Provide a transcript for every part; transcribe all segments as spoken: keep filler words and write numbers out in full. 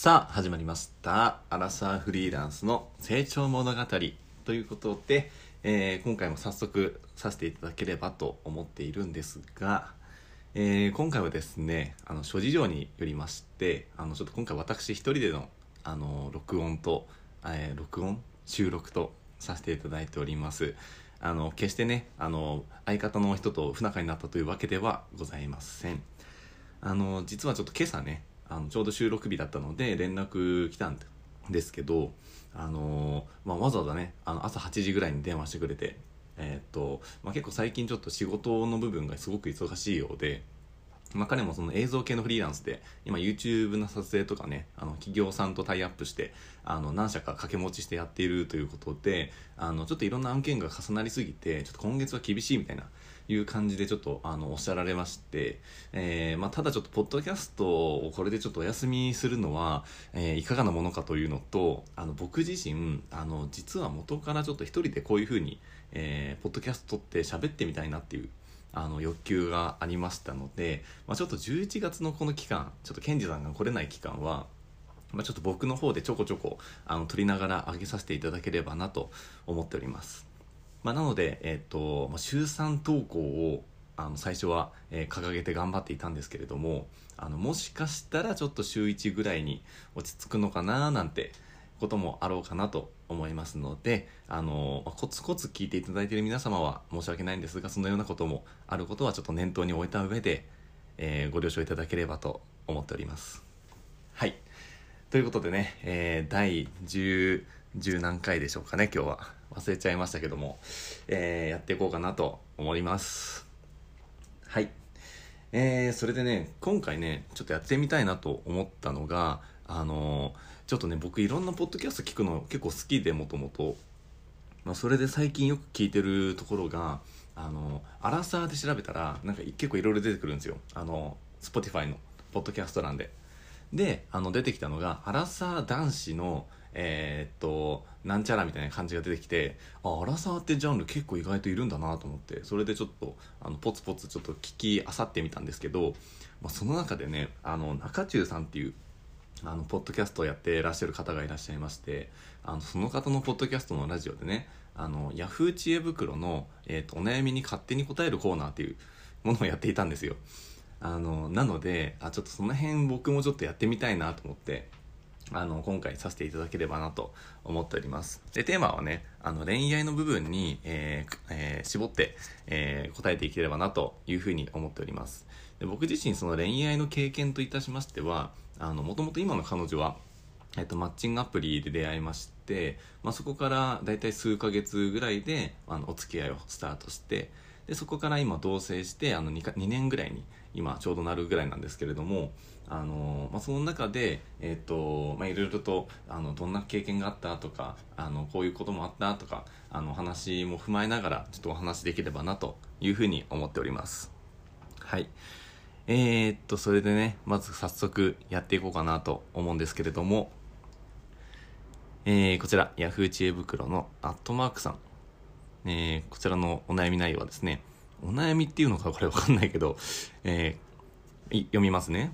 さあ始まりましたアラサーフリーランスの成長物語ということで、えー、今回も早速させていただければと思っているんですが、えー、今回はですねあの諸事情によりましてあのちょっと今回私一人での、あの録音と、えー、録音収録とさせていただいております。あの決してねあの相方の人と不仲になったというわけではございません。あの実はちょっと今朝ねあのちょうど収録日だったので連絡来たんですけど、あのーまあ、わざわざねあの朝はちじぐらいに電話してくれて、えーっとまあ、結構最近ちょっと仕事の部分がすごく忙しいようで、まあ、彼もその映像系のフリーランスで今 YouTube の撮影とかねあの企業さんとタイアップしてあの何社か掛け持ちしてやっているということで、あのちょっといろんな案件が重なりすぎてちょっと今月は厳しいみたいないう感じでちょっとあのおっしゃられまして、えーまあ、ただちょっとポッドキャストをこれでちょっとお休みするのは、えー、いかがなものかというのと、あの僕自身あの実は元からちょっと一人でこういう風に、えー、ポッドキャストって喋ってみたいなっていうあの欲求がありましたので、まあ、ちょっとじゅういちがつのこの期間ちょっとケンジさんが来れない期間は、まあ、ちょっと僕の方でちょこちょこあの撮りながら上げさせていただければなと思っております。まあ、なので、えーとまあ、週さん投稿をあの最初は、えー、掲げて頑張っていたんですけれども、あのもしかしたらちょっと週いちぐらいに落ち着くのかななんてこともあろうかなと思いますので、あのコツコツ聞いていただいている皆様は申し訳ないんですが、そのようなこともあることはちょっと念頭に置いた上で、えー、ご了承いただければと思っております。はい、ということでね、えー、第10、10何回でしょうかね、今日は忘れちゃいましたけども、えー、やっていこうかなと思います。はい、えー、それでね今回ねちょっとやってみたいなと思ったのが、あのー、ちょっとね僕いろんなポッドキャスト聞くの結構好きでもともと、まあ、それで最近よく聞いてるところが、あのー、アラサーで調べたらなんか結構いろいろ出てくるんですよ、あのー、Spotify のポッドキャスト欄でであの出てきたのがアラサー男子のえー、っとなんちゃらみたいな感じが出てきて、あアラサーってジャンル結構意外といるんだなと思って、それでちょっとあのポツポツちょっと聞き漁ってみたんですけど、まあ、その中でねあの中中さんっていうあのポッドキャストをやってらっしゃる方がいらっしゃいまして、あのその方のポッドキャストのラジオでねあのヤフー知恵袋の、えー、っとお悩みに勝手に答えるコーナーっていうものをやっていたんですよ。あのなのであちょっとその辺僕もちょっとやってみたいなと思ってあの今回させていただければなと思っております。でテーマはねあの恋愛の部分に、えーえー、絞って、えー、答えていければなというふうに思っております。で僕自身その恋愛の経験といたしましては、あのもともと今の彼女は、えー、とマッチングアプリで出会いまして、まあ、そこからだいたい数ヶ月ぐらいであのお付き合いをスタートして、でそこから今同棲してあの 2, かにねんぐらいに今ちょうどなるぐらいなんですけれども、あの、まあ、その中で、えーとまあ、いろいろとあのどんな経験があったとかあのこういうこともあったとかあの話も踏まえながらちょっとお話できればなというふうに思っております。はい、えー、っとそれでねまず早速やっていこうかなと思うんですけれども、えー、こちらヤフー知恵袋のアットマークさん、えー、こちらのお悩み内容はですね、お悩みっていうのかこれわかんないけど、えー、読みますね、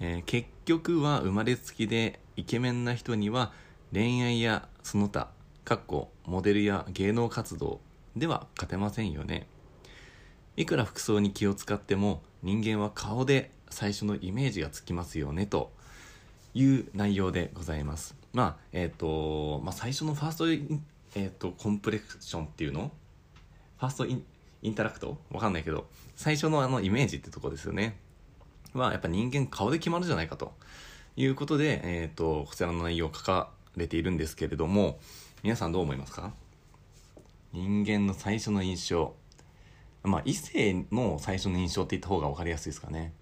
えー、結局は生まれつきでイケメンな人には恋愛やその他モデルや芸能活動では勝てませんよね。いくら服装に気を使っても人間は顔で最初のイメージがつきますよねという内容でございます。まあえっと、まあ、最初のファーストインえーと、コンプレクションっていうのファーストイン、インタラクトわかんないけど最初のあのイメージってとこですよねはやっぱ人間顔で決まるじゃないかということで、えーと、こちらの内容書かれているんですけれども、皆さんどう思いますか？人間の最初の印象、まあ異性の最初の印象って言った方がわかりやすいですかね。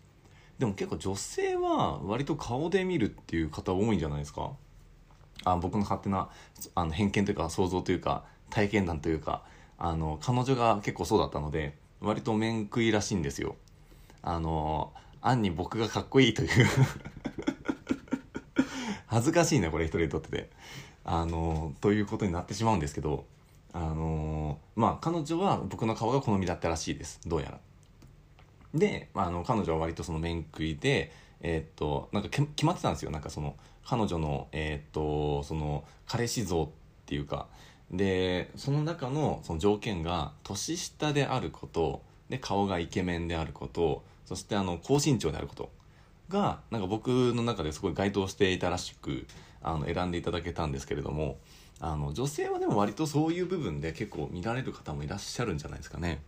でも結構女性は割と顔で見るっていう方多いんじゃないですか？あ僕の勝手なあの偏見というか想像というか体験談というか、あの彼女が結構そうだったので割と面食いらしいんですよ。あの暗に僕がかっこいいという恥ずかしいなこれ一人で撮っててあのということになってしまうんですけど、あのまあ彼女は僕の顔が好みだったらしいです、どうやら。であの彼女は割とその面食いで、えー、っとなんか決まってたんですよ。なんかその彼女のえー、っとその彼氏像っていうかで、その中のその条件が年下であることで、顔がイケメンであること、そしてあの高身長であることがなんか僕の中ですごい該当していたらしく、あの選んでいただけたんですけれども、あの女性はでも割とそういう部分で結構見られる方もいらっしゃるんじゃないですかね。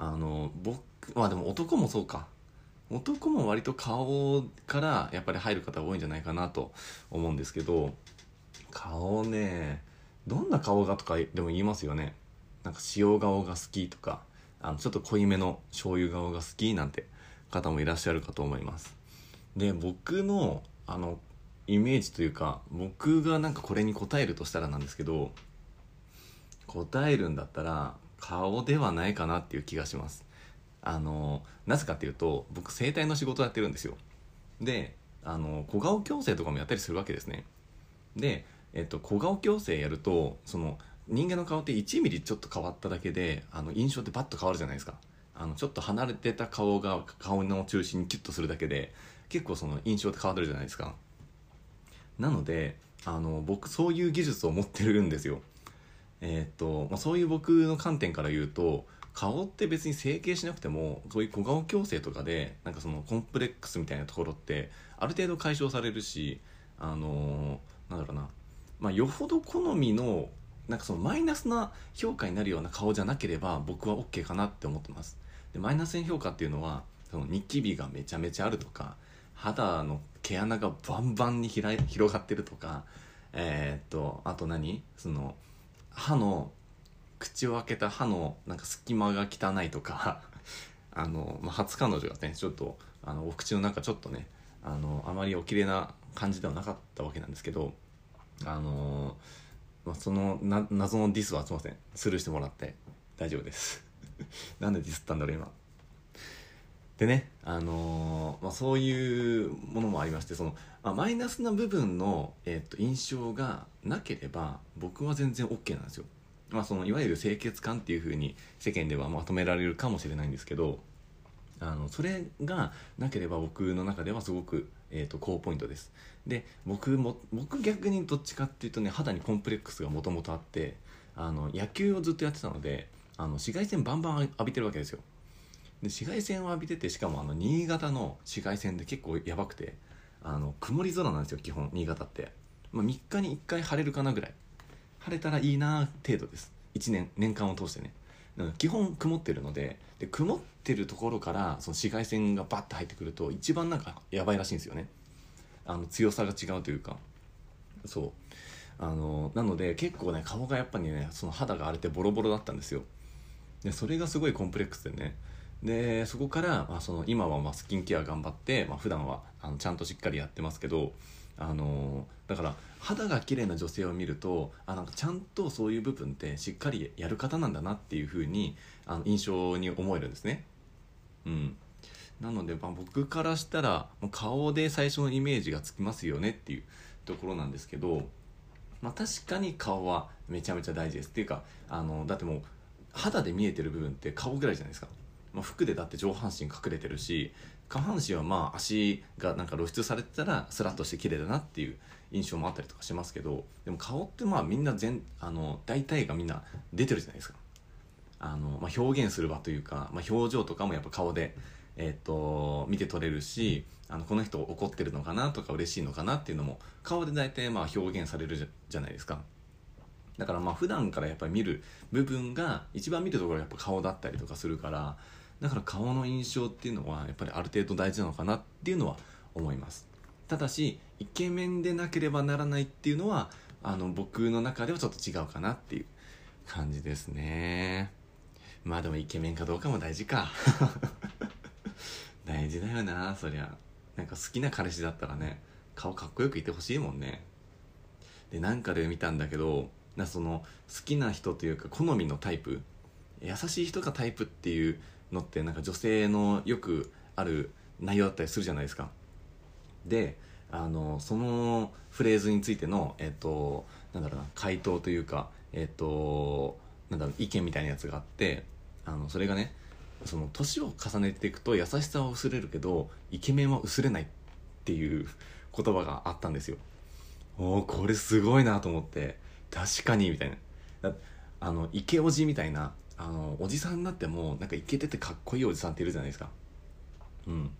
あの僕まあでも男もそうか、男も割と顔からやっぱり入る方が多いんじゃないかなと思うんですけど、顔ね、どんな顔がとかでも言いますよね。なんか塩顔が好きとか、あのちょっと濃いめの醤油顔が好きなんて方もいらっしゃるかと思います。で、僕のあのイメージというか、僕がなんかこれに答えるとしたらなんですけど、答えるんだったら顔ではないかなっていう気がします。あのなぜかっていうと、僕整体の仕事をやってるんですよ。で、あの小顔矯正とかもやったりするわけですね。で、えっと、小顔矯正やると、その人間の顔っていちミリちょっと変わっただけで、あの印象ってバッと変わるじゃないですか。あのちょっと離れてた顔が顔の中心にキュッとするだけで結構その印象って変わるじゃないですか。なのであの僕そういう技術を持ってるんですよ。えー、っと、まあ、そういう僕の観点から言うと、顔って別に整形しなくてもそういう小顔矯正とかでなんかそのコンプレックスみたいなところってある程度解消されるし、あのー、なんだろうな、まあ、よほど好みのなんかそのマイナスな評価になるような顔じゃなければ僕は OK かなって思ってます。で、マイナス評価っていうのはそのニキビがめちゃめちゃあるとか、肌の毛穴がバンバンに広がってるとか、えー、っとあと何その歯の口を開けた歯のなんか隙間が汚いとかあの、まあ、初彼女がねちょっとあのお口の中ちょっとね あのあまりお綺麗な感じではなかったわけなんですけど、あのーまあ、そのな謎のディスはすいません、スルーしてもらって大丈夫ですなんでディスったんだろう今でね、あのーまあ、そういうものもありまして、その、まあ、マイナスな部分の、えー、と印象がなければ僕は全然 OK なんですよ。まあ、そのいわゆる清潔感っていう風に世間ではまとめられるかもしれないんですけど、あのそれがなければ僕の中ではすごく、えー、と高ポイントです。で、僕も僕逆にどっちかっていうとね、肌にコンプレックスがもともとあって、あの野球をずっとやってたので、あの紫外線バンバン浴びてるわけですよ。で、紫外線を浴びてて、しかもあの新潟の紫外線で結構やばくて、あの曇り空なんですよ基本新潟って、まあ、みっかにいっかい晴れるかなぐらい、晴れたらいいな程度です。いちねん年間を通してね、基本曇ってるの で, で曇ってるところからその紫外線がバッと入ってくると一番なんかやばいらしいんですよね。あの強さが違うというか、そうあのなので結構ね顔がやっぱりね、その肌が荒れてボロボロだったんですよ。で、それがすごいコンプレックスでね、でそこから、まあ、その今はまあスキンケア頑張って、まあ、普段はあのちゃんとしっかりやってますけど、あのだから肌が綺麗な女性を見ると、あなんかちゃんとそういう部分ってしっかりやる方なんだなっていう風にあの印象に思えるんですね。うん、なので、まあ、僕からしたらもう顔で最初のイメージがつきますよねっていうところなんですけど、まあ、確かに顔はめちゃめちゃ大事ですっていうか、あのだってもう肌で見えてる部分って顔ぐらいじゃないですか。まあ、服でだって上半身隠れてるし、下半身はまあ足がなんか露出されてたらスラッとして綺麗だなっていう印象もあったりとかしますけど、でも顔ってまあみんな全あの大体がみんな出てるじゃないですか。あの、まあ、表現する場というか、まあ、表情とかもやっぱ顔で、えー、と見て取れるし、あのこの人怒ってるのかなとか嬉しいのかなっていうのも顔で大体まあ表現されるじ ゃ, じゃないですか。だからまあ普段からやっぱり見る部分が一番見るところがやっぱ顔だったりとかするから、だから顔の印象っていうのはやっぱりある程度大事なのかなっていうのは思います。ただしイケメンでなければならないっていうのはあの僕の中ではちょっと違うかなっていう感じですね。まあでもイケメンかどうかも大事か大事だよな、そりゃ。なんか好きな彼氏だったらね、顔かっこよくいてほしいもんね。で、なんかで見たんだけど、なその好きな人というか好みのタイプ、優しい人がタイプっていうのってなんか女性のよくある内容だったりするじゃないですか。で、あのそのフレーズについての、えっと、なんだろうな回答というか、えっと、なんだろう意見みたいなやつがあって、あのそれがね、その年を重ねていくと優しさは薄れるけどイケメンは薄れないっていう言葉があったんですよ。おー、これすごいなと思って、確かにみたいな、あのイケおじみたいな、あのおじさんになってもなんかイケててかっこいいおじさんっているじゃないですか。うん、だか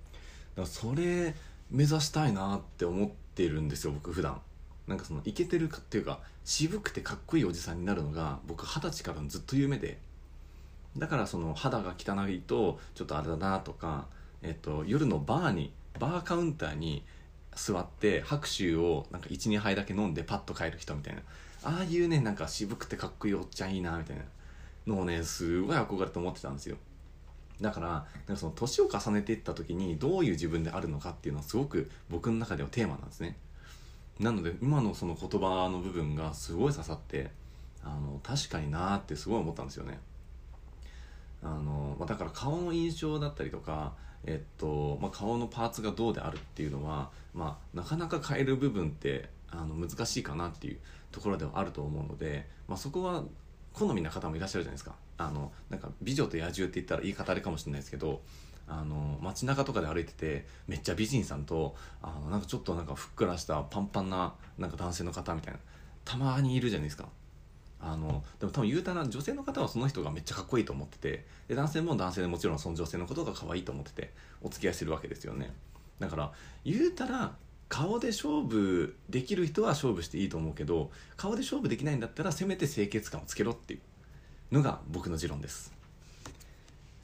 らそれ目指したいなって思ってるんですよ僕普段。なんかそのイケてるかっていうか渋くてかっこいいおじさんになるのが僕二十歳からずっと夢で、だからその肌が汚いとちょっとあれだなとか、えっと、夜のバーにバーカウンターに座って白酒をなんか いち,に 杯だけ飲んでパッと帰る人みたいな、ああいうねなんか渋くてかっこいいおっちゃんいいなみたいなのをねすごい憧れて思ってたんですよ。だからなんかその年を重ねていった時にどういう自分であるのかっていうのはすごく僕の中ではテーマなんですね。なので今のその言葉の部分がすごい刺さって、あの確かになーってすごい思ったんですよね。あのだから顔の印象だったりとか、えっとまあ、顔のパーツがどうであるっていうのは、まあ、なかなか変える部分ってあの難しいかなっていうところではあると思うので、まあ、そこは好みな方もいらっしゃるじゃないですか。あのなんか美女と野獣って言ったら言い方あれかもしれないですけど、あの街中とかで歩いててめっちゃ美人さんと、あのなんかちょっとなんかふっくらしたパンパンな、 なんか男性の方みたいなたまにいるじゃないですか。あのでも多分言うたら女性の方はその人がめっちゃかっこいいと思ってて、で男性も男性でもちろんその女性のことが可愛いと思っててお付き合いしてるわけですよね。だから言うたら顔で勝負できる人は勝負していいと思うけど、顔で勝負できないんだったらせめて清潔感をつけろっていうのが僕の持論です。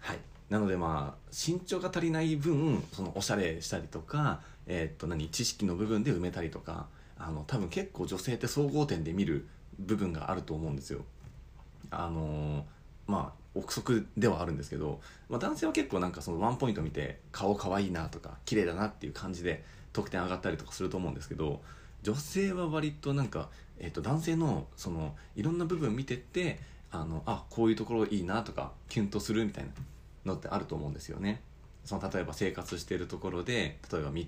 はい、なのでまあ身長が足りない分そのおしゃれしたりとか、えー、っと何知識の部分で埋めたりとか、あの多分結構女性って総合点で見る部分があると思うんですよ。あのー、まあ憶測ではあるんですけど、まあ、男性は結構なんかそのワンポイント見て顔可愛いなとか綺麗だなっていう感じで得点上がったりとかすると思うんですけど、女性は割となんか、えー、と男性のそのいろんな部分見てって、あのあこういうところいいなとかキュンとするみたいなのってあると思うんですよね。その例えば生活してるところで、例えば道、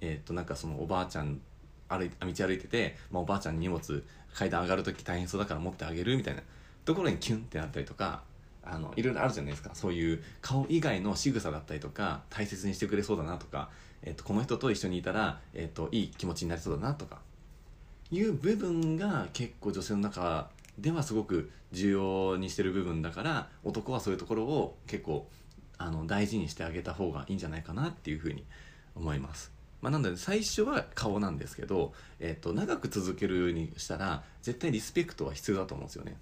えー、となんかそのおばあちゃん歩い道歩いてて、まあ、おばあちゃんに荷物階段上がるとき大変そうだから持ってあげるみたいなところにキュンってなったりとか、あのいろいろあるじゃないですか。そういう顔以外の仕草だったりとか大切にしてくれそうだなとか、えっと、この人と一緒にいたら、えっと、いい気持ちになりそうだなとかいう部分が結構女性の中ではすごく重要にしてる部分だから、男はそういうところを結構あの大事にしてあげた方がいいんじゃないかなっていうふうに思います。まあ、なので最初は顔なんですけど、えっと、長く続けるにしたら絶対リスペクトは必要だと思うんですよね。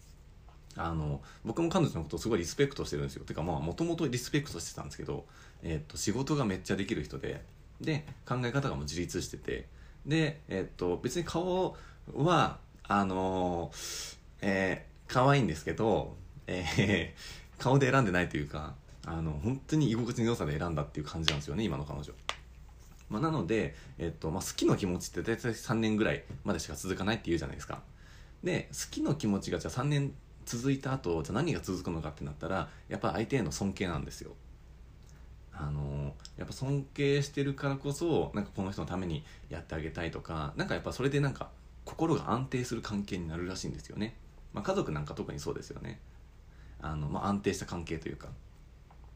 あの僕も彼女のことをすごいリスペクトしてるんですよ。てかまあもともとリスペクトしてたんですけど、えっと、仕事がめっちゃできる人で、で考え方がもう自立してて、で、えっと、別に顔はあのーえー、可愛いんですけど、えー、顔で選んでないというか、あの本当に居心地の良さで選んだっていう感じなんですよね今の彼女。まあ、なので、えっとまあ、好きの気持ちって大体さんねんぐらいまでしか続かないって言うじゃないですか。で好きの気持ちがじゃあさんねん続いた後、じゃあ何が続くのかってなったら、やっぱ相手への尊敬なんですよ。あのー、やっぱ尊敬してるからこそなんかこの人のためにやってあげたいとか、なんかやっぱそれでなんか心が安定する関係になるらしいんですよね。まあ、家族なんか特にそうですよね。あの、まあ、安定した関係というか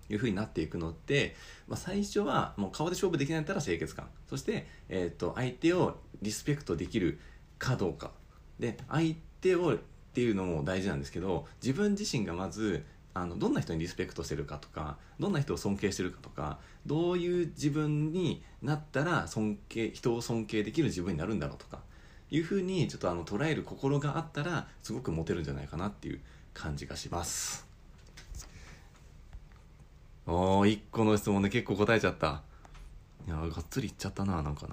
いう風になっていくのって、まあ、最初はもう顔で勝負できないんだったら清潔感、そして、えー、と相手をリスペクトできるかどうかで、相手をっていうのも大事なんですけど、自分自身がまずあのどんな人にリスペクトしてるかとか、どんな人を尊敬してるかとか、どういう自分になったら尊敬人を尊敬できる自分になるんだろうとかいう風にちょっとあの捉える心があったらすごくモテるんじゃないかなっていう感じがします。おー、いっこの質問で結構答えちゃった。いやー、がっつりいっちゃったな。なんか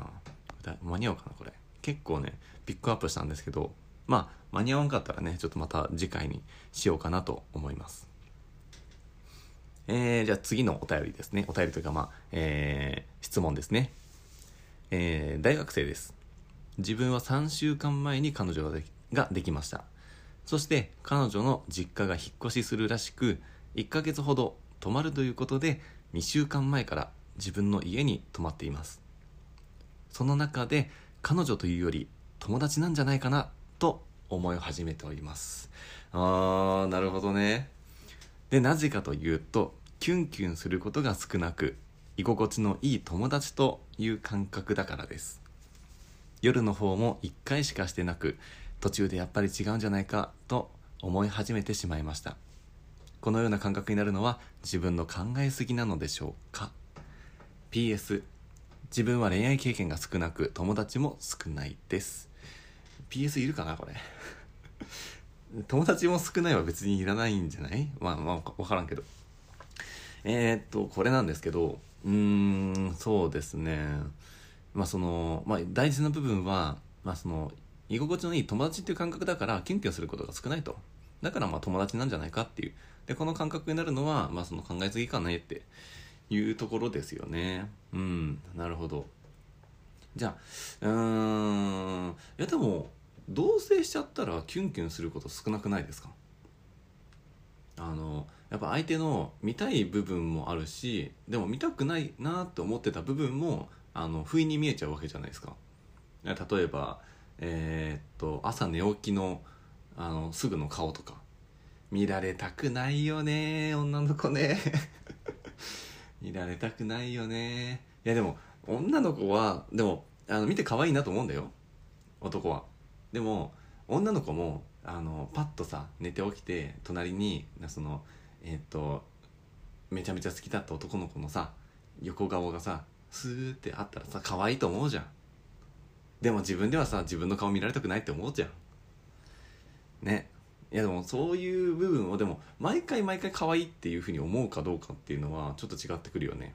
な間に合うかなこれ。結構ねピックアップしたんですけど、まあ間に合わんかったらねちょっとまた次回にしようかなと思います。えー、じゃあ次のお便りですね。お便りというかまあ、えー、質問ですね。えー、大学生です。自分はさんしゅうかんまえに彼女ができ、ができました。そして彼女の実家が引っ越しするらしく、いっかげつほど泊まるということでにしゅうかんまえから自分の家に泊まっています。その中で彼女というより友達なんじゃないかなと思い始めております。あー、なるほどね。でなぜかというと、キュンキュンすることが少なく、居心地のいい友達という感覚だからです。夜の方もいっかいしかしてなく、途中でやっぱり違うんじゃないかと思い始めてしまいました。このような感覚になるのは自分の考えすぎなのでしょうか。 ピーエス 自分は恋愛経験が少なく、友達も少ないです。 ピーエス いるかなこれ友達も少ないは別にいらないんじゃない？まあまあ分からんけど、えー、っとこれなんですけど、うーんそうですね、まあその、まあ、大事な部分は、まあ、その居心地のいい友達っていう感覚だからキュンキュンすることが少ないと、だからまあ友達なんじゃないかっていう、でこの感覚になるのは、まあ、その考えすぎかねっていうところですよね。うんなるほど。じゃあうーんいやでも同棲しちゃったらキュンキュンすること少なくないですか？あのやっぱ相手の見たい部分もあるし、でも見たくないなって思ってた部分もあの不意に見えちゃうわけじゃないですか。例えば、えー、っと朝寝起きの、あのすぐの顔とか見られたくないよね女の子ね見られたくないよね。いやでも女の子はでもあの見て可愛いなと思うんだよ男は。でも女の子もあのパッとさ寝て起きて隣にそのえっとめちゃめちゃ好きだった男の子のさ横顔がさスーってあったらさ可愛いと思うじゃん。でも自分ではさ自分の顔見られたくないって思うじゃんね。いやでもそういう部分をでも毎回毎回可愛いっていうふうに思うかどうかっていうのはちょっと違ってくるよね。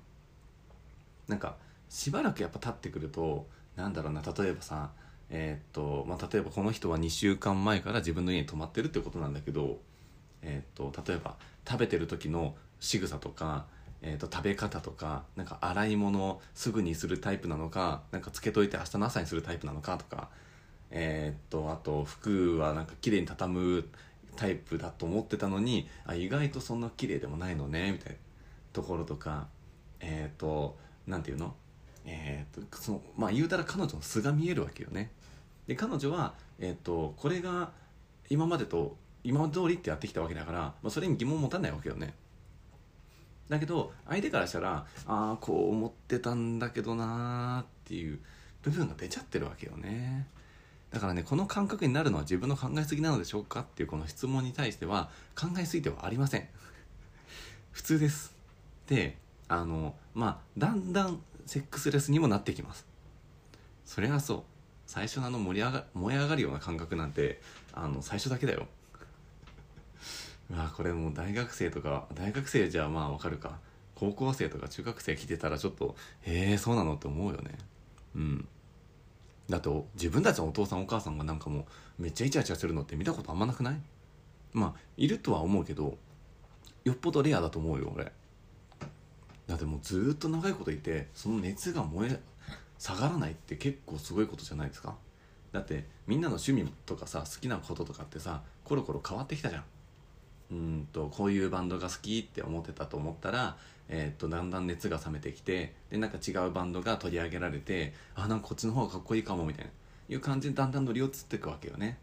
なんかしばらくやっぱ経ってくるとなんだろうな、例えばさえーっとまあ、例えばこの人はにしゅうかんまえから自分の家に泊まってるってことなんだけど、えー、っと例えば食べてる時の仕草とか、えー、っと食べ方とか、なんか洗い物すぐにするタイプなのか、なんかつけといて明日の朝にするタイプなのかとか、えー、っとあと服はなんか綺麗に畳むタイプだと思ってたのに、あ意外とそんな綺麗でもないのねみたいなところとか、えー、っとなんていうの、えー、っとそのまあ言うたら彼女の素が見えるわけよね。で彼女は、えー、とこれが今までと今まで通りってやってきたわけだから、まあ、それに疑問を持たないわけよね。だけど相手からしたらああこう思ってたんだけどなっていう部分が出ちゃってるわけよね。だからねこの感覚になるのは自分の考えすぎなのでしょうかっていうこの質問に対しては考えすぎてはありません普通です。であのまあだんだんセックスレスにもなってきます。それはそう、最初のあの盛り上が燃え上がるような感覚なんてあの最初だけだよまあこれもう大学生とか大学生じゃまあわかるか、高校生とか中学生来てたらちょっとへえそうなのって思うよね。うんだと自分たちのお父さんお母さんがなんかもうめっちゃイチャイチャするのって見たことあんまなくない？まあいるとは思うけどよっぽどレアだと思うよ俺。だってもうずっと長いこといてその熱が燃え下がらないって結構すごいことじゃないですか。だってみんなの趣味とかさ好きなこととかってさコロコロ変わってきたじゃん。うーんとこういうバンドが好きって思ってたと思ったら、えー、とだんだん熱が冷めてきて、でなんか違うバンドが取り上げられてあなんかこっちの方がかっこいいかもみたいないう感じでだんだん乗り移っていくわけよね。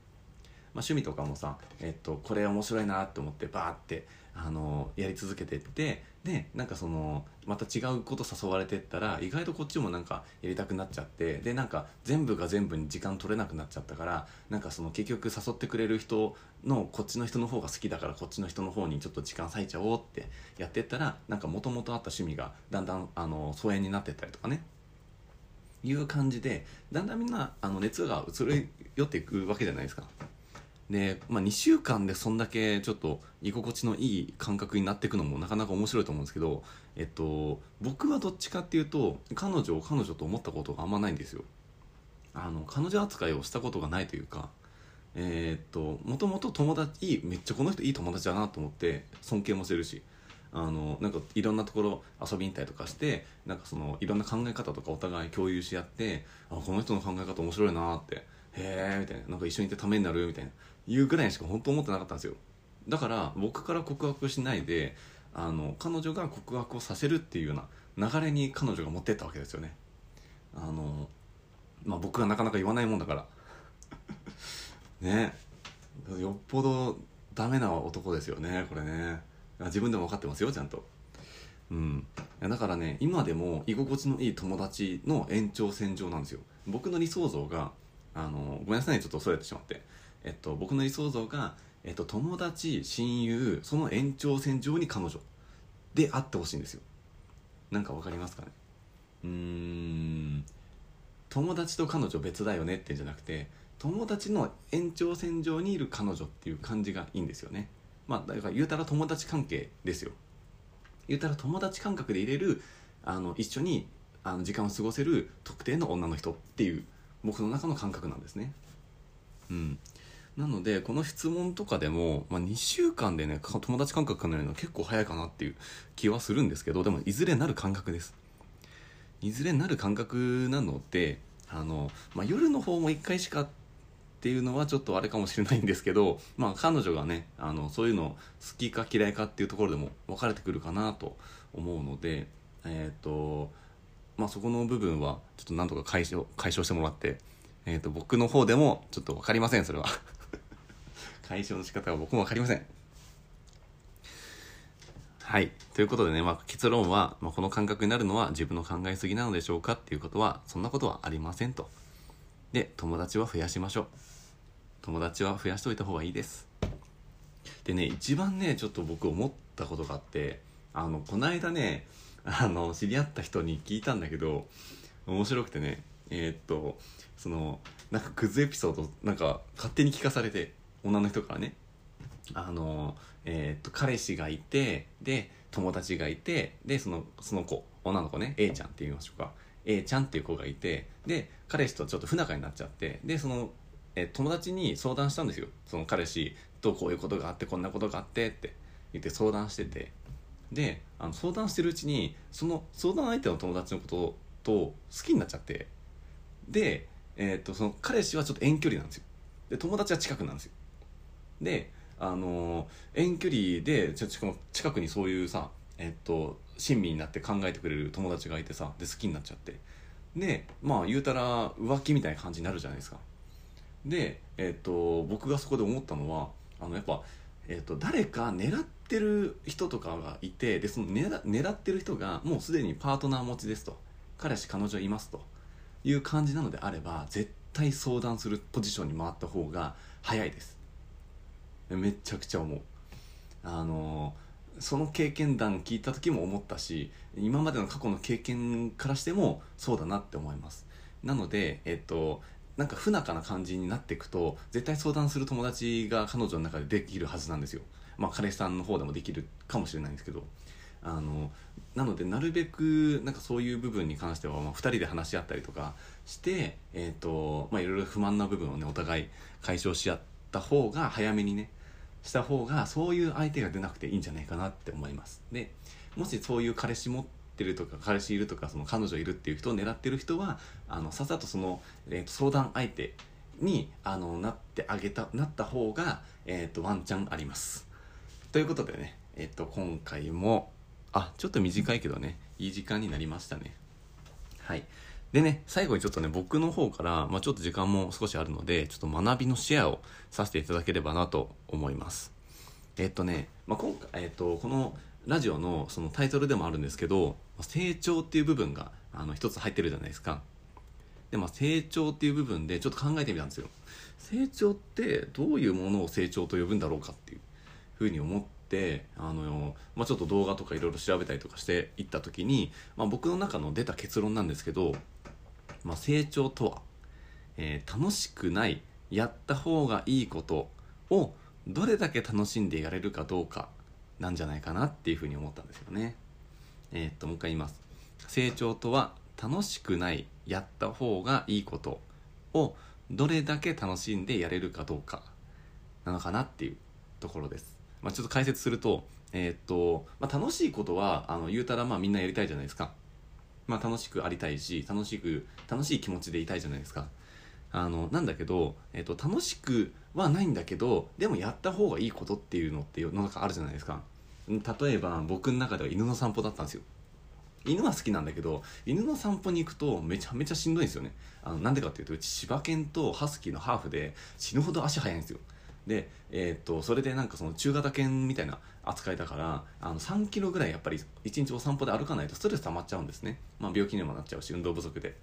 まあ、趣味とかもさ、えー、とこれ面白いなって思ってバーって、あのー、やり続けていってでなんかそのまた違うこと誘われてったら意外とこっちもなんかやりたくなっちゃって、でなんか全部が全部に時間取れなくなっちゃったから、なんかその結局誘ってくれる人のこっちの人の方が好きだからこっちの人の方にちょっと時間割いちゃおうってやってったらなんか元々あった趣味がだんだんあの疎遠になってったりとかねいう感じでだんだんみんなあの熱が移り寄っていくわけじゃないですか。で、まあ、にしゅうかんでそんだけちょっと居心地のいい感覚になっていくのもなかなか面白いと思うんですけど、えっと、僕はどっちかっていうと彼女を彼女と思ったことがあんまないんですよ。あの彼女扱いをしたことがないというか、えー、っともともと友達めっちゃこの人いい友達だなと思って尊敬もしてるし、あのなんかいろんなところ遊びに行ったりとかしてなんかそのいろんな考え方とかお互い共有し合って、あこの人の考え方面白いなってへーみたいな、なんか一緒にいてためになるみたいないうぐらいしか本当思ってなかったんですよ。だから僕から告白しないであの彼女が告白をさせるっていうような流れに彼女が持ってったわけですよね。あのまあ僕がなかなか言わないもんだからねよっぽどダメな男ですよねこれね。自分でも分かってますよちゃんと。うん、だからね、今でも居心地のいい友達の延長線上なんですよ。僕の理想像があのごめんなさいね、ちょっとそれてしまって、えっと、僕の理想像が、えっと、友達、親友、その延長線上に彼女であってほしいんですよ。なんかわかりますかね。うーん、友達と彼女別だよねってんじゃなくて、友達の延長線上にいる彼女っていう感じがいいんですよね。まあだから言うたら友達関係ですよ。言うたら友達感覚で入れる、あの一緒にあの時間を過ごせる特定の女の人っていう僕の中の感覚なんですね。うん。なのでこの質問とかでも、まあ、にしゅうかんでね友達感覚かなるのは結構早いかなっていう気はするんですけど、でもいずれなる感覚です。いずれなる感覚なので、あの、まあ、夜の方もいっかいしかっていうのはちょっとあれかもしれないんですけど、まあ彼女がねあのそういうの好きか嫌いかっていうところでも分かれてくるかなと思うので、えっとまあそこの部分はちょっとなんとか解消解消してもらって、えっと僕の方でもちょっと分かりません、それは解消の仕方は僕も分かりません。はい、ということでね、まあ、結論は、まあ、この感覚になるのは自分の考えすぎなのでしょうかっていうことは、そんなことはありませんと。で、友達は増やしましょう。友達は増やしておいた方がいいです。でね、一番ね、ちょっと僕思ったことがあって、あの、この間ね、あの、知り合った人に聞いたんだけど、面白くてね、えー、っと、その、なんかクズエピソード、なんか勝手に聞かされて、女の人からね、あのえー、っと彼氏がいて、で友達がいて、でそのその子、女の子ね、 A ちゃんって言いましょうか、 A ちゃんっていう子がいて、で彼氏とちょっと不仲になっちゃって、でその、えー、友達に相談したんですよ。その彼氏とこういうことがあって、こんなことがあってって言って相談してて、であの相談してるうちにその相談相手の友達のことと好きになっちゃって、で、えー、っとその彼氏はちょっと遠距離なんですよ。で友達は近くなんですよ。であの遠距離でちょ近くにそういうさ、えっと、親身になって考えてくれる友達がいてさ、で好きになっちゃって、でまあ言うたら浮気みたいな感じになるじゃないですか。で、えっと、僕がそこで思ったのは、あのやっぱ、えっと、誰か狙ってる人とかがいて、でその 狙, 狙ってる人がもうすでにパートナー持ちですと、彼氏彼女いますという感じなのであれば、絶対相談するポジションに回った方が早いです。めちゃくちゃ思う。あのその経験談聞いた時も思ったし、今までの過去の経験からしてもそうだなって思います。なので、えっと、なんか不仲な感じになっていくと、絶対相談する友達が彼女の中でできるはずなんですよ。まあ彼氏さんの方でもできるかもしれないんですけど、あのなのでなるべくなんかそういう部分に関しては、まあふたりで話し合ったりとかして、えっとまあ、いろいろ不満な部分をねお互い解消し合った方が、早めにねした方が、そういう相手が出なくていいんじゃないかなって思います。で、もしそういう彼氏持ってるとか彼氏いるとか、その彼女いるっていう人を狙ってる人は、あのさっさとその、えー、と相談相手にあのなってあげたなった方が、えー、とワンチャンあります。ということでね、えっ、ー、と今回もあちょっと短いけどね、いい時間になりましたね。はい。でね、最後にちょっとね僕の方から、まあ、ちょっと時間も少しあるので、ちょっと学びのシェアをさせていただければなと思います。えっとね、まあ、今回、えっと、このラジオのそのタイトルでもあるんですけど、成長っていう部分があの一つ入ってるじゃないですか。で、まあ、成長っていう部分でちょっと考えてみたんですよ。成長ってどういうものを成長と呼ぶんだろうかっていうふうに思って、あの、まあ、ちょっと動画とかいろいろ調べたりとかしていった時に、まあ、僕の中の出た結論なんですけど、まあ、成長とは、えー、楽しくない、やった方がいいことをどれだけ楽しんでやれるかどうかなんじゃないかなっていうふうに思ったんですよね。えー、っともう一回言います。成長とは楽しくない、やった方がいいことをどれだけ楽しんでやれるかどうかなのかなっていうところです。まあ、ちょっと解説すると、えー、っと、まあ、楽しいことはあの言うたらまあみんなやりたいじゃないですか。まあ、楽しくありたいし、楽しく楽しい気持ちでいたいじゃないですか。あのなんだけど、えっと、楽しくはないんだけど、でもやった方がいいことっていうのって世の中あるじゃないですか。例えば僕の中では犬の散歩だったんですよ。犬は好きなんだけど、犬の散歩に行くとめちゃめちゃしんどいんですよね。あのなんでかっていうと、うち柴犬とハスキーのハーフで死ぬほど足速いんですよ。で、えー、とそれでなんかその中型犬みたいな扱いだから、あのさんキロぐらいやっぱりいちにちお散歩で歩かないとストレス溜まっちゃうんですね。まあ、病気にもなっちゃうし運動不足で、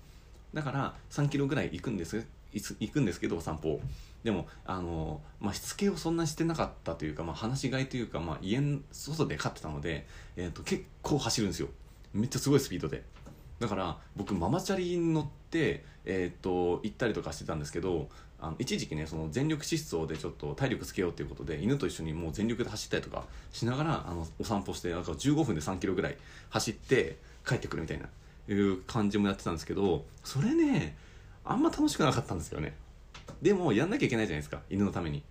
だからさんキロぐらい行くんです行くんですけどお散歩でも、あの、まあ、しつけをそんなしてなかったというか、まあ、放し飼いというか、まあ、家の外で飼ってたので、えー、と結構走るんですよ。めっちゃすごいスピードで、だから僕ママチャリに乗って、えー、と行ったりとかしてたんですけど、あの一時期ね、その全力疾走でちょっと体力つけようということで犬と一緒にもう全力で走ったりとかしながら、あのお散歩して、なんかじゅうごふんでさんキロぐらい走って帰ってくるみたいないう感じもやってたんですけど、それねあんま楽しくなかったんですよね。でもやんなきゃいけないじゃないですか、犬のために。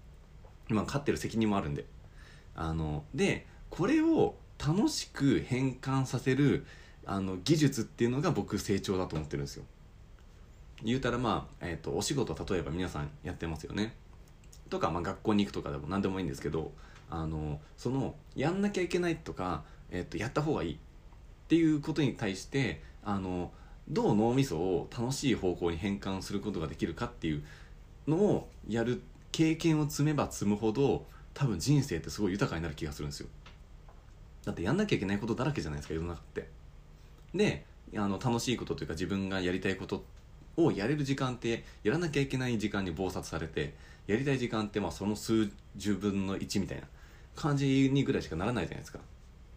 今飼ってる責任もあるんで、あのでこれを楽しく変換させるあの技術っていうのが僕成長だと思ってるんですよ。言うたら、まあ、えーと、お仕事例えば皆さんやってますよねとか、まあ、学校に行くとかでも何でもいいんですけど、あのそのやんなきゃいけないとか、えーと、やった方がいいっていうことに対して、あのどう脳みそを楽しい方向に変換することができるかっていうのをやる経験を積めば積むほど、多分人生ってすごい豊かになる気がするんですよ。だってやんなきゃいけないことだらけじゃないですか、世の中って。で、あの楽しいことというか自分がやりたいことをやれる時間って、やらなきゃいけない時間に忙殺されて、やりたい時間ってまあその数十分のいちみたいな感じにぐらいしかならないじゃないですか。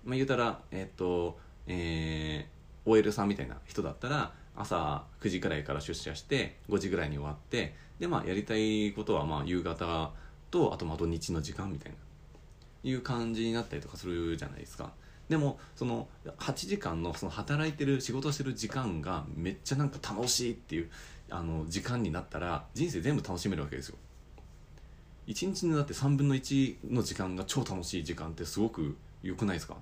まあ言うたら、えっと、えーオーエル さんみたいな人だったら朝くじくらいから出社してごじくらいに終わって、でまあやりたいことはまあ夕方とあとまあ土日の時間みたいないう感じになったりとかするじゃないですか。でもそのはちじかんのその働いてる仕事してる時間がめっちゃなんか楽しいっていうあの時間になったら、人生全部楽しめるわけですよ。いちにちになってさんぶんのいちの時間が超楽しい時間ってすごく良くないですか。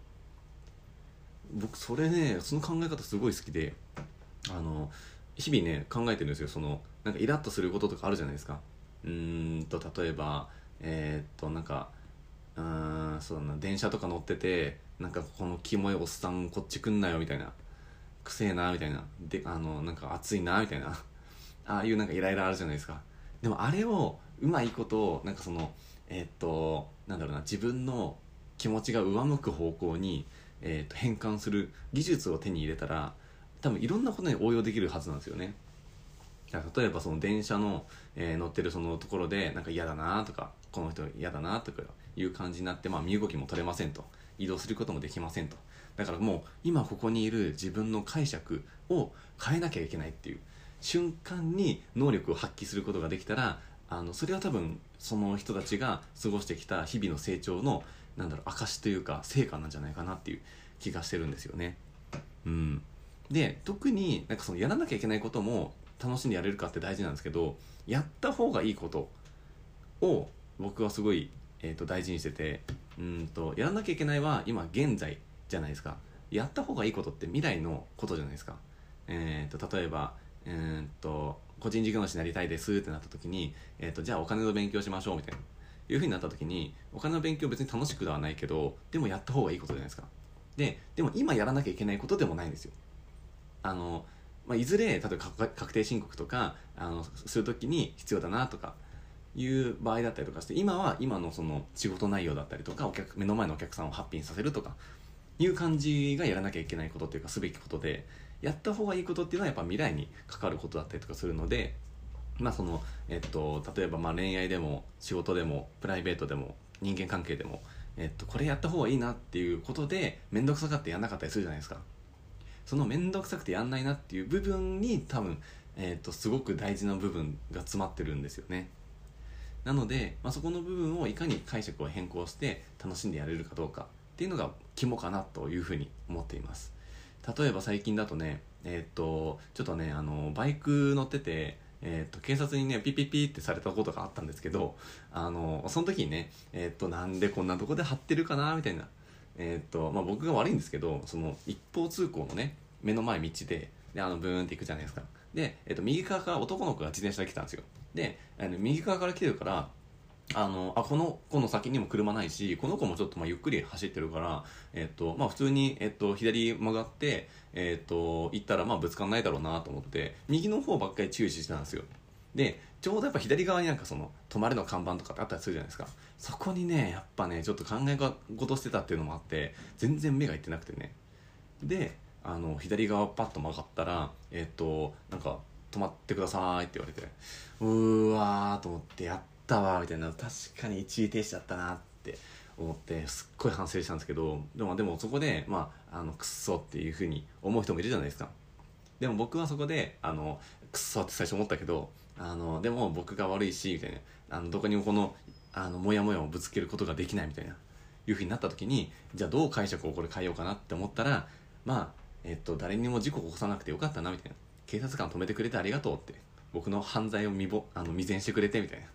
僕それね、その考え方すごい好きで、あの日々ね考えてるんですよ。そのなんかイラッとすることとかあるじゃないですか。うーんと例えばえー、っとなんかうーんそうだな、電車とか乗ってて、なんかこのキモいおっさんこっち来んなよみたいな、くせえなみたいな、であのなんか暑いなみたいなああいうなんかイライラあるじゃないですか。でもあれをうまいことをなんかそのえー、っとなんだろうな、自分の気持ちが上向く方向にえー、と変換する技術を手に入れたら、多分いろんなことに応用できるはずなんですよね。例えばその電車の、えー、乗ってるそのところでなんか嫌だなとか、この人嫌だなとかいう感じになって、まあ、身動きも取れませんと、移動することもできませんと。だからもう今ここにいる自分の解釈を変えなきゃいけないっていう瞬間に能力を発揮することができたら、あのそれは多分その人たちが過ごしてきた日々の成長のなんだろう証というか成果なんじゃないかなっていう気がしてるんですよね。うん、で特になんかそのやらなきゃいけないことも楽しんでやれるかって大事なんですけど、やった方がいいことを僕はすごい、えー、と大事にしてて、うんとやらなきゃいけないは今現在じゃないですか。やった方がいいことって未来のことじゃないですか。えー、と例えば、えー、と個人事業主になりたいですってなった時に、えー、とじゃあお金の勉強しましょうみたいないう風になった時に、お金の勉強別に楽しくではないけど、でもやった方がいいことじゃないですか。で、でも今やらなきゃいけないことでもないんですよ。あの、まあ、いずれ例えば確定申告とかあのする時に必要だなとかいう場合だったりとかして、今は今のその仕事内容だったりとか、お客目の前のお客さんをハッピーにさせるとかいう感じがやらなきゃいけないことというかすべきことで、やった方がいいことっていうのはやっぱ未来に関わることだったりとかするので。まあそのえっと、例えばまあ恋愛でも仕事でもプライベートでも人間関係でも、えっと、これやった方がいいなっていうことで面倒くさかってやんなかったりするじゃないですか。その面倒くさくてやんないなっていう部分に多分、えっと、すごく大事な部分が詰まってるんですよね。なので、まあ、そこの部分をいかに解釈を変更して楽しんでやれるかどうかっていうのが肝かなというふうに思っています。例えば最近だとね、えっと、ちょっとねあのバイク乗っててえー、と警察にねピピピってされたことがあったんですけど、あのその時にね、えー、となんでこんなとこで張ってるかなみたいな、えーとまあ、僕が悪いんですけど、その一方通行のね目の前道 で, であのブーンって行くじゃないですか。で、えー、と右側から男の子が自転車で来たんですよ。であの右側から来てるから、あのあこの子の先にも車ないし、この子もちょっとまあゆっくり走ってるから、えーとまあ、普通に、えー、と左曲がって、えー、と行ったらまあぶつかんないだろうなと思って右の方ばっかり注視してたんですよ。でちょうどやっぱ左側になんかその止まれの看板とかってあったりするじゃないですか。そこにねやっぱねちょっと考え事してたっていうのもあって全然目がいってなくてね、であの左側パッと曲がったらえっとなんか止まってくださいって言われて、うーわーと思ってやったわみたいな、確かに一時停止だったなって思ってすっごい反省したんですけど、でもでもそこでまああのクソっていう風に思う人もいるじゃないですか。でも僕はそこであのクソって最初思ったけど、あのでも僕が悪いしみたいな、あのどこにもこのあのモヤモヤをぶつけることができないみたいないう風になった時に、じゃあどう解釈をこれ変えようかなって思ったら、まあえっと誰にも事故を起こさなくてよかったなみたいな、警察官止めてくれてありがとうって、僕の犯罪をみぼあの未然してくれてみたいな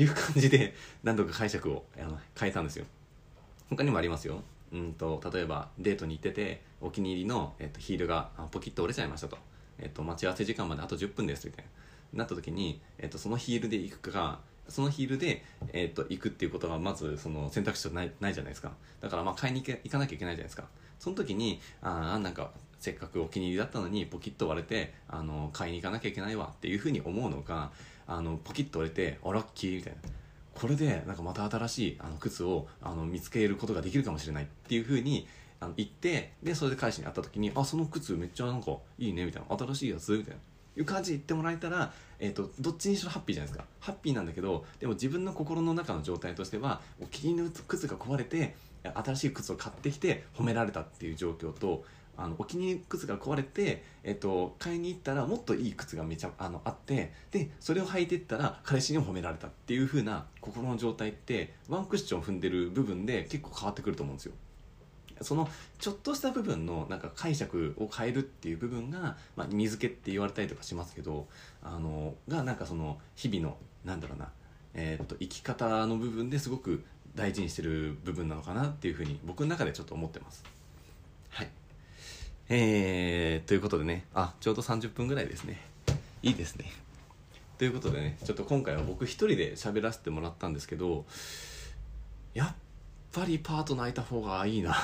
いう感じで何度か解釈をあの変えたんですよ。他にもありますよ。うんと例えばデートに行っててお気に入りの、えっと、ヒールがポキッと折れちゃいましたと、えっと、待ち合わせ時間まであとじゅっぷんですみたいななった時に、えっと、そのヒールで行くかそのヒールで、えっと、行くっていうことがまずその選択肢はない、ないじゃないですか。だからまあ買いに行け、行かなきゃいけないじゃないですか。その時にあなんかせっかくお気に入りだったのにポキッと割れてあの買いに行かなきゃいけないわっていうふうに思うのか、あのポキッと折れてあラッキーみたいな、これでなんかまた新しいあの靴をあの見つけることができるかもしれないっていうふうにあの言って、でそれで彼氏に会った時にあその靴めっちゃなんかいいねみたいな、新しいやつみたいないう感じで言ってもらえたら、えーと、どっちにしろハッピーじゃないですか。ハッピーなんだけど、でも自分の心の中の状態としてはお気に入りの靴が壊れて新しい靴を買ってきて褒められたっていう状況と、あのお気に入りの靴が壊れて、えーと、買いに行ったらもっといい靴がめちゃあのあって、でそれを履いていったら彼氏にも褒められたっていう風な心の状態ってワンクッション踏んでる部分で結構変わってくると思うんですよ。そのちょっとした部分のなんか解釈を変えるっていう部分が、まあ、意味付けって言われたりとかしますけど、あのがなんかその日々のなんだろうな、えー、っと生き方の部分ですごく大事にしてる部分なのかなっていうふうに僕の中でちょっと思ってます。はい、えー、ということでね、あちょうどさんじゅっぷんぐらいですね。いいですね。ということでね、ちょっと今回は僕一人で喋らせてもらったんですけど、やっぱやっぱりパートナーいた方がいいな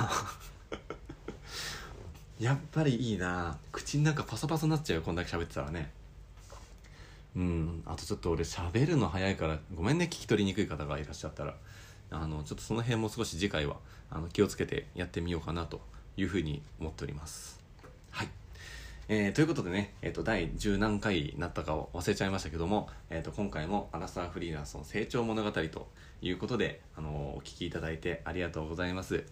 やっぱりいいな、口の中パサパサになっちゃうよこんだけ喋ってたらね。うん、あとちょっと俺喋るの早いからごめんね、聞き取りにくい方がいらっしゃったら、あのちょっとその辺も少し次回はあの気をつけてやってみようかなというふうに思っております。はい、えー、ということでね、えー、と第十何回になったかを忘れちゃいましたけども、えー、と今回もアラサーフリーランスの成長物語ということで、あのー、お聞きいただいてありがとうございます。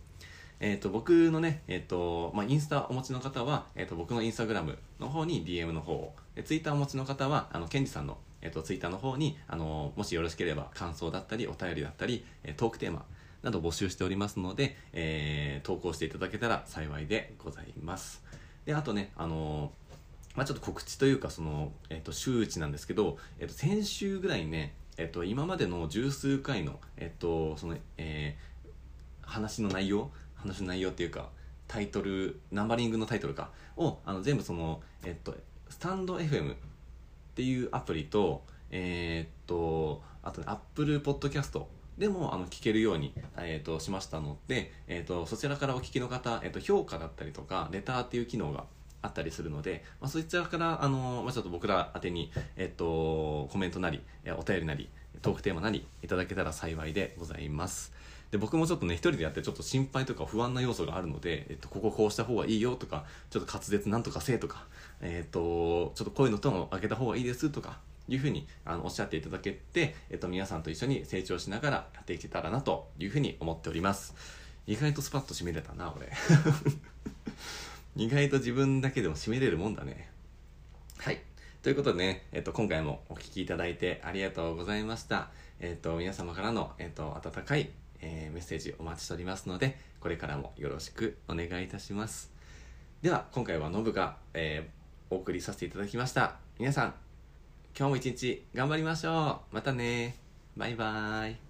えー、と僕のね、えーとまあ、インスタお持ちの方は、えー、と僕のインスタグラムの方に ディーエム の方を、ツイッターお持ちの方はあのケンジさんの、えー、とツイッターの方に、あのー、もしよろしければ感想だったりお便りだったりトークテーマなど募集しておりますので、えー、投稿していただけたら幸いでございます。であとね、あのーまあ、ちょっと告知というかその、えー、と周知なんですけど、えー、と先週ぐらいにね、えー、と今までの十数回の、えーとそのえー、話の内容話の内容っていうかタイトルナンバリングのタイトルかをあの全部その、えー、とスタンド エフエム っていうアプリと、えー、とあと、ね、Apple Podcastでもあの聞けるように、えー、としましたので、えー、とそちらからお聞きの方、えー、と評価だったりとかレターっていう機能があったりするので、まあ、そちらから、あのーまあ、ちょっと僕ら宛てに、えー、とコメントなりお便りなりトークテーマなりいただけたら幸いでございます。で僕もちょっとね一人でやってちょっと心配とか不安な要素があるので、えー、とこここうした方がいいよとか、ちょっと滑舌なんとかせえとか、えー、とちょっとこういうのとも開けた方がいいですとかいうふうにあのおっしゃっていただけて、えっと、皆さんと一緒に成長しながらやっていけたらなというふうに思っております。意外とスパッと締めれたな俺意外と自分だけでも締めれるもんだね。はいということでね、えっと、今回もお聞きいただいてありがとうございました。えっと、皆様からの、えっと、温かい、えー、メッセージお待ちしておりますので、これからもよろしくお願いいたします。では今回はノブが、えー、お送りさせていただきました。皆さん今日も一日頑張りましょう。またね。バイバイ。